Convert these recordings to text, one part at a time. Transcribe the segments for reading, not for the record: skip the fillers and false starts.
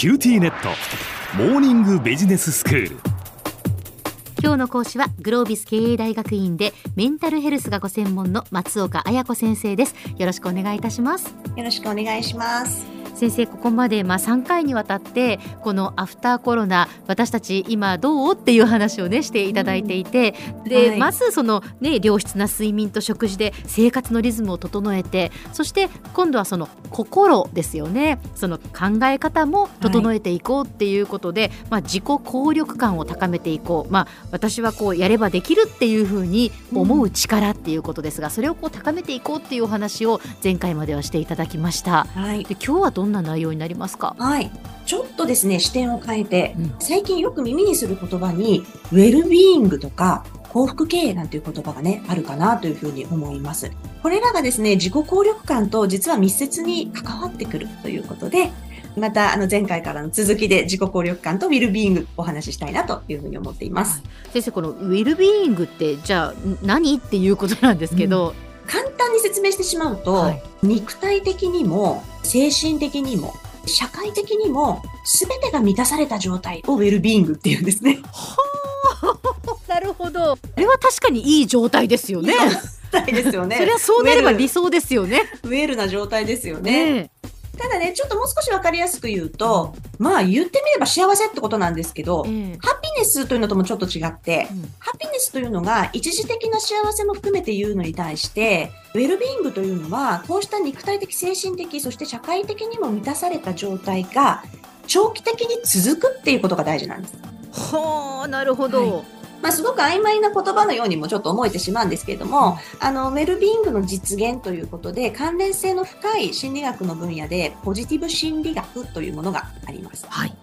キューティーネットモーニングビジネススクール。今日の講師はグロービス経営大学院でメンタルヘルスがご専門の松岡彩子先生です。よろしくお願いいたします。よろしくお願いします。先生、ここまで3回にわたってこのアフターコロナ、私たち今どうっていう話をねしていただいていて、で、はい、まずその、ね、良質な睡眠と食事で生活のリズムを整えて、そして今度はその心ですよね、その考え方も整えていこうっていうことで、はい、自己効力感を高めていこう、私はこうやればできるっていうふうに思う力っていうことですが、それをこう高めていこうっていうお話を前回まではしていただきました、はい、で今日はどんな内容になりますか？はい、ちょっとですね視点を変えて、最近よく耳にする言葉にウェルビーイングとか幸福経営なんていう言葉がねあるかなというふうに思います。これらがですね自己効力感と実は密接に関わってくるということで、また前回からの続きで自己効力感とウェルビーイングお話ししたいなというふうに思っています。はい、先生、このウェルビーイングってじゃあ何っていうことなんですけど、簡単に説明してしまうと、はい、肉体的にも精神的にも社会的にも全てが満たされた状態をウェルビーイングっていうんですね。はあ、なるほど。これは確かにいい状態ですよね。それはそうなれば理想ですよね。ウェルな状態ですよね。ただね、ちょっともう少し分かりやすく言うと、言ってみれば幸せってことなんですけど、ハピネスというのともちょっと違って、ハピネスというのが一時的な幸せも含めて言うのに対して、ウェルビーイングというのは、こうした肉体的、精神的、そして社会的にも満たされた状態が長期的に続くっていうことが大事なんです。はあ、なるほど。はい、すごく曖昧な言葉のようにもちょっと思えてしまうんですけれども、ウェルビーイングの実現ということで、関連性の深い心理学の分野で、ポジティブ心理学というものがあります。はい。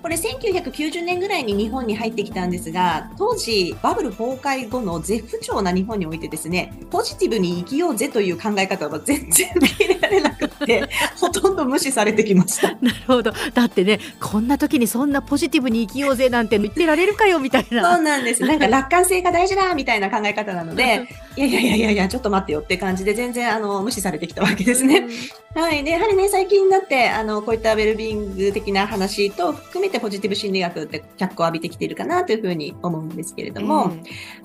これ1990年ぐらいに日本に入ってきたんですが、当時バブル崩壊後の絶不調な日本においてですね、ポジティブに生きようぜという考え方は全然受け入れられなくてほとんど無視されてきました。なるほど。だってね、こんな時にそんなポジティブに生きようぜなんて言ってられるかよみたいな。そうなんです。なんか楽観性が大事だみたいな考え方なのでいやちょっと待ってよって感じで全然無視されてきたわけですね。はい。で、やはりね、最近になってこういったウェルビーイング的な話と含めポジティブ心理学って脚光を浴びてきているかなというふうに思うんですけれども、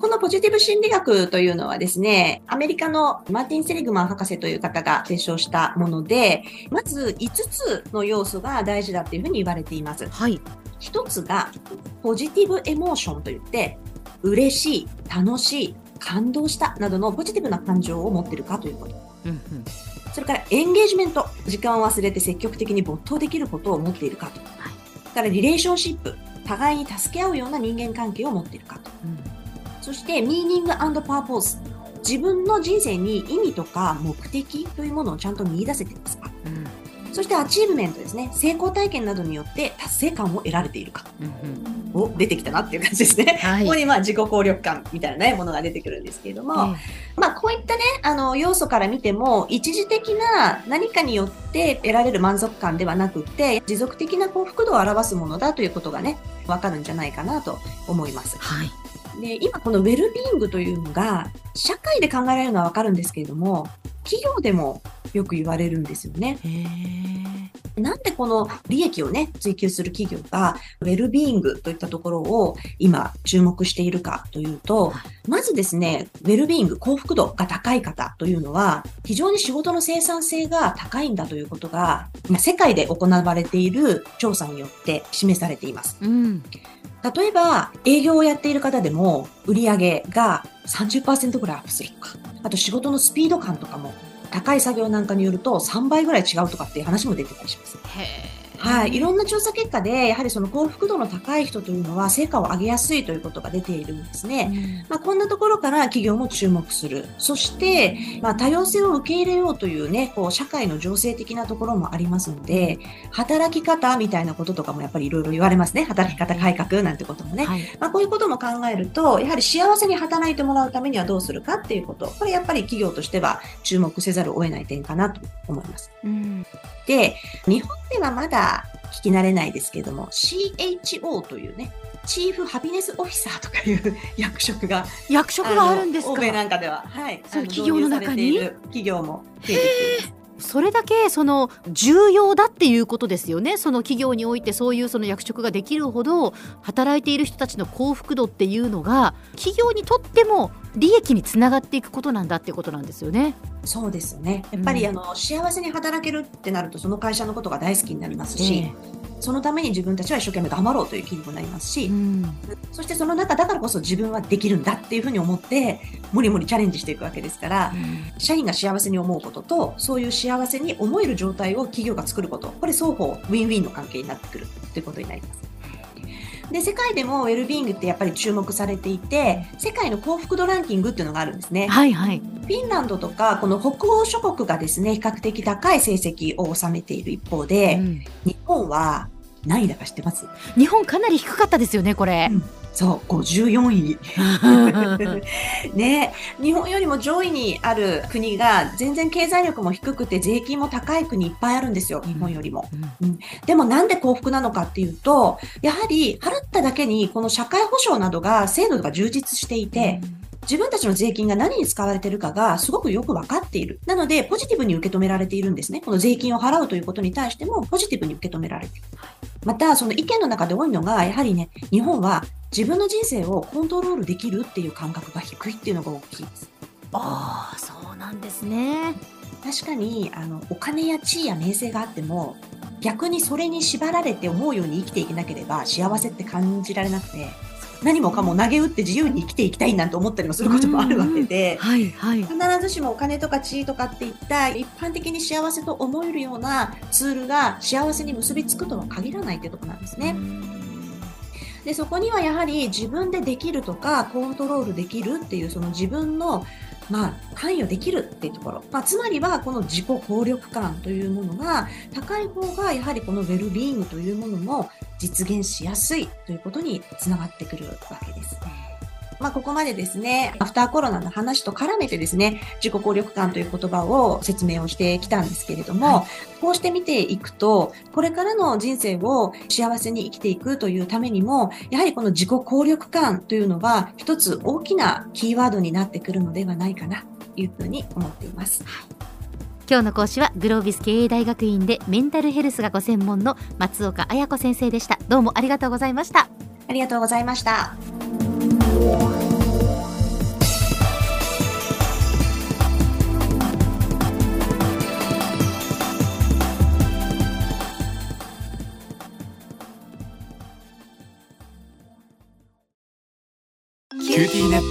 このポジティブ心理学というのはですね、アメリカのマーティン・セリグマン博士という方が提唱したもので、まず5つの要素が大事だというふうに言われています。はい、1つがポジティブエモーションといって、嬉しい、楽しい、感動したなどのポジティブな感情を持っているかということ。それからエンゲージメント、時間を忘れて積極的に没頭できることを持っているかと。からリレーションシップ、互いに助け合うような人間関係を持っているかと。そしてミーニング&パーポーズ、自分の人生に意味とか目的というものをちゃんと見出せていますか。そしてアチーブメントですね、成功体験などによって達成感を得られているか。出てきたなっていう感じですね。はい、ここに自己効力感みたいな、ものが出てくるんですけれども、こういったね要素から見ても、一時的な何かによって得られる満足感ではなくて、持続的な幸福度を表すものだということがね分かるんじゃないかなと思います。はい。で、今このウェルビーイングというのが社会で考えられるのはわかるんですけれども、企業でもよく言われるんですよね。なんでこの利益をね追求する企業がウェルビーイングといったところを今注目しているかというと、まずですね、ウェルビーイング、幸福度が高い方というのは非常に仕事の生産性が高いんだということが、世界で行われている調査によって示されています。例えば営業をやっている方でも売上が 30% ぐらいアップするとか、あと仕事のスピード感とかも高い作業なんかによると3倍ぐらい違うとかっていう話も出てたりします。いろんな調査結果で、やはりその幸福度の高い人というのは成果を上げやすいということが出ているんですね。こんなところから企業も注目する。そして、多様性を受け入れようというね、社会の情勢的なところもありますので、働き方みたいなこととかもやっぱりいろいろ言われますね。働き方改革なんてこともね。こういうことも考えると、やはり幸せに働いてもらうためにはどうするかっていうこと、これやっぱり企業としては注目せざるを得ない点かなと思います。で、日本ではまだ聞き慣れないですけれども、 CHO というね、チーフハピネスオフィサーとかいう役職があるんですか？欧米なんかでは、はい、その企業の中に企業も増えてきています。それだけその重要だっていうことですよね。その企業においてそういうその役職ができるほど働いている人たちの幸福度っていうのが企業にとっても利益につながっていくことなんだってことなんですよね。そうですね。やっぱり幸せに働けるってなるとその会社のことが大好きになりますし、そのために自分たちは一生懸命頑張ろうという気にもなりますし、そしてその中だからこそ自分はできるんだっていうふうに思って無理無理チャレンジしていくわけですから、社員が幸せに思うこととそういう幸せに思える状態を企業が作ること、これ双方ウィンウィンの関係になってくるということになります。で、世界でもウェルビーイングってやっぱり注目されていて、世界の幸福度ランキングっていうのがあるんですね。はいはい。フィンランドとかこの北欧諸国がですね比較的高い成績を収めている一方で、日本は何位だか知ってます？日本かなり低かったですよねこれ、そう54位ね、日本よりも上位にある国が全然経済力も低くて税金も高い国いっぱいあるんですよ、日本よりも、でもなんで幸福なのかっていうと、やはり払っただけにこの社会保障などが制度が充実していて、自分たちの税金が何に使われているかがすごくよく分かっている。なのでポジティブに受け止められているんですね。この税金を払うということに対してもポジティブに受け止められている。またその意見の中で多いのがやはりね、日本は自分の人生をコントロールできるっていう感覚が低いっていうのが大きいです。ああ、そうなんですね。確かにお金や地位や名声があっても逆にそれに縛られて思うように生きていけなければ幸せって感じられなくて、何もかも投げ打って自由に生きていきたいなんて思ったりもすることもあるわけで、必ずしもお金とか地位とかっていった一般的に幸せと思えるようなツールが幸せに結びつくとは限らないってとこなんですね。で、そこにはやはり自分でできるとかコントロールできるっていうその自分の関与できるっていうところ、つまりはこの自己効力感というものが高い方がやはりこのウェルビーイングというものも実現しやすいということにつながってくるわけです。ここまでですね、アフターコロナの話と絡めてですね、自己効力感という言葉を説明をしてきたんですけれども、こうして見ていくと、これからの人生を幸せに生きていくというためにも、やはりこの自己効力感というのは一つ大きなキーワードになってくるのではないかなというふうに思っています。今日の講師はグロービス経営大学院でメンタルヘルスがご専門の松岡彩子先生でした。どうもありがとうございました。ありがとうございました。キューティーネッ